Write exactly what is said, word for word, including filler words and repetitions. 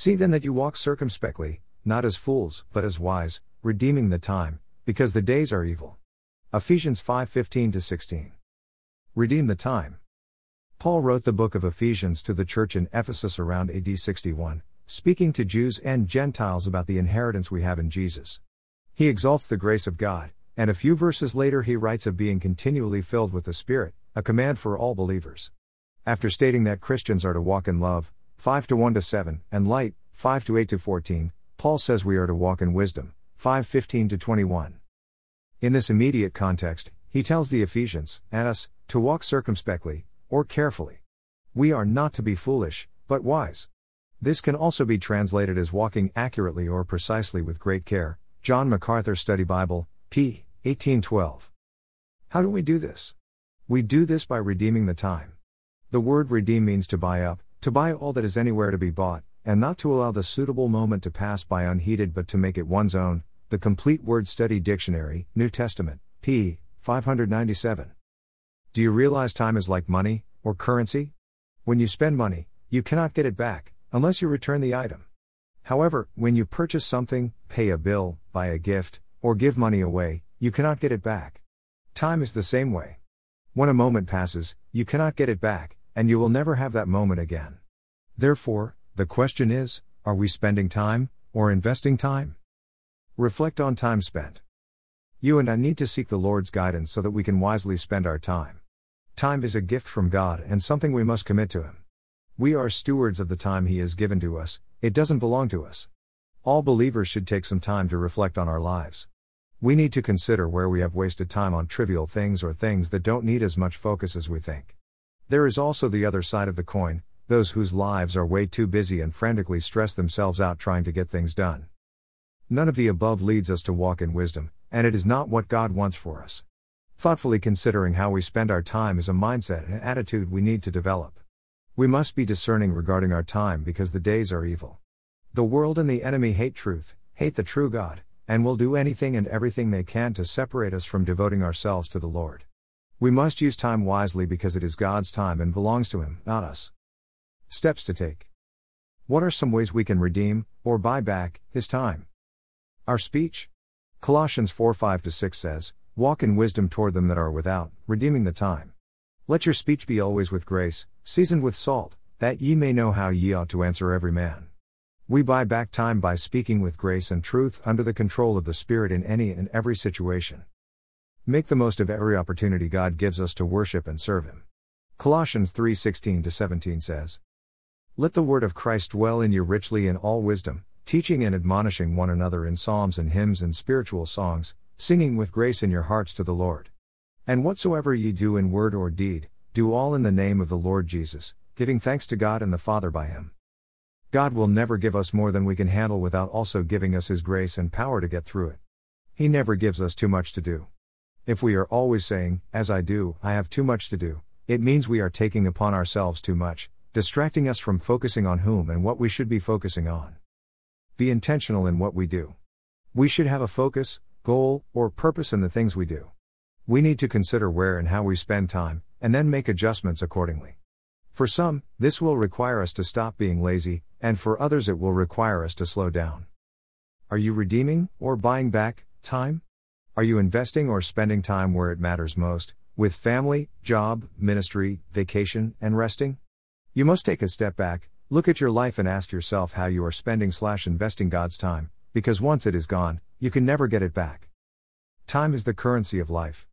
See then that you walk circumspectly, not as fools, but as wise, redeeming the time, because the days are evil. Ephesians five fifteen to sixteen. Redeem the time. Paul wrote the book of Ephesians to the church in Ephesus around A D sixty-one, speaking to Jews and Gentiles about the inheritance we have in Jesus. He exalts the grace of God, and a few verses later he writes of being continually filled with the Spirit, a command for all believers. After stating that Christians are to walk in love, five one to seven, and light, five eight to fourteen, Paul says we are to walk in wisdom, five fifteen to twenty-one. In this immediate context, he tells the Ephesians, and us, to walk circumspectly, or carefully. We are not to be foolish, but wise. This can also be translated as walking accurately or precisely with great care. John MacArthur Study Bible, p. eighteen twelve. How do we do this? We do this by redeeming the time. The word redeem means to buy up, to buy all that is anywhere to be bought, and not to allow the suitable moment to pass by unheeded but to make it one's own. The Complete Word Study Dictionary, New Testament, p. five ninety-seven. Do you realize time is like money, or currency? When you spend money, you cannot get it back, unless you return the item. However, when you purchase something, pay a bill, buy a gift, or give money away, you cannot get it back. Time is the same way. When a moment passes, you cannot get it back, and you will never have that moment again. Therefore, the question is, are we spending time, or investing time? Reflect on time spent. You and I need to seek the Lord's guidance so that we can wisely spend our time. Time is a gift from God and something we must commit to Him. We are stewards of the time He has given to us, it doesn't belong to us. All believers should take some time to reflect on our lives. We need to consider where we have wasted time on trivial things or things that don't need as much focus as we think. There is also the other side of the coin, those whose lives are way too busy and frantically stress themselves out trying to get things done. None of the above leads us to walk in wisdom, and it is not what God wants for us. Thoughtfully considering how we spend our time is a mindset and attitude we need to develop. We must be discerning regarding our time because the days are evil. The world and the enemy hate truth, hate the true God, and will do anything and everything they can to separate us from devoting ourselves to the Lord. We must use time wisely because it is God's time and belongs to Him, not us. Steps to take. What are some ways we can redeem, or buy back, His time? Our speech? Colossians four five to six says, walk in wisdom toward them that are without, redeeming the time. Let your speech be always with grace, seasoned with salt, that ye may know how ye ought to answer every man. We buy back time by speaking with grace and truth under the control of the Spirit in any and every situation. Make the most of every opportunity God gives us to worship and serve Him. Colossians three sixteen to seventeen says, let the word of Christ dwell in you richly in all wisdom, teaching and admonishing one another in psalms and hymns and spiritual songs, singing with grace in your hearts to the Lord. And whatsoever ye do in word or deed, do all in the name of the Lord Jesus, giving thanks to God and the Father by Him. God will never give us more than we can handle without also giving us His grace and power to get through it. He never gives us too much to do. If we are always saying, as I do, I have too much to do, it means we are taking upon ourselves too much, distracting us from focusing on whom and what we should be focusing on. Be intentional in what we do. We should have a focus, goal, or purpose in the things we do. We need to consider where and how we spend time, and then make adjustments accordingly. For some, this will require us to stop being lazy, and for others it will require us to slow down. Are you redeeming, or buying back, time? Are you investing or spending time where it matters most, with family, job, ministry, vacation, and resting? You must take a step back, look at your life and ask yourself how you are spending slash investing God's time, because once it is gone, you can never get it back. Time is the currency of life.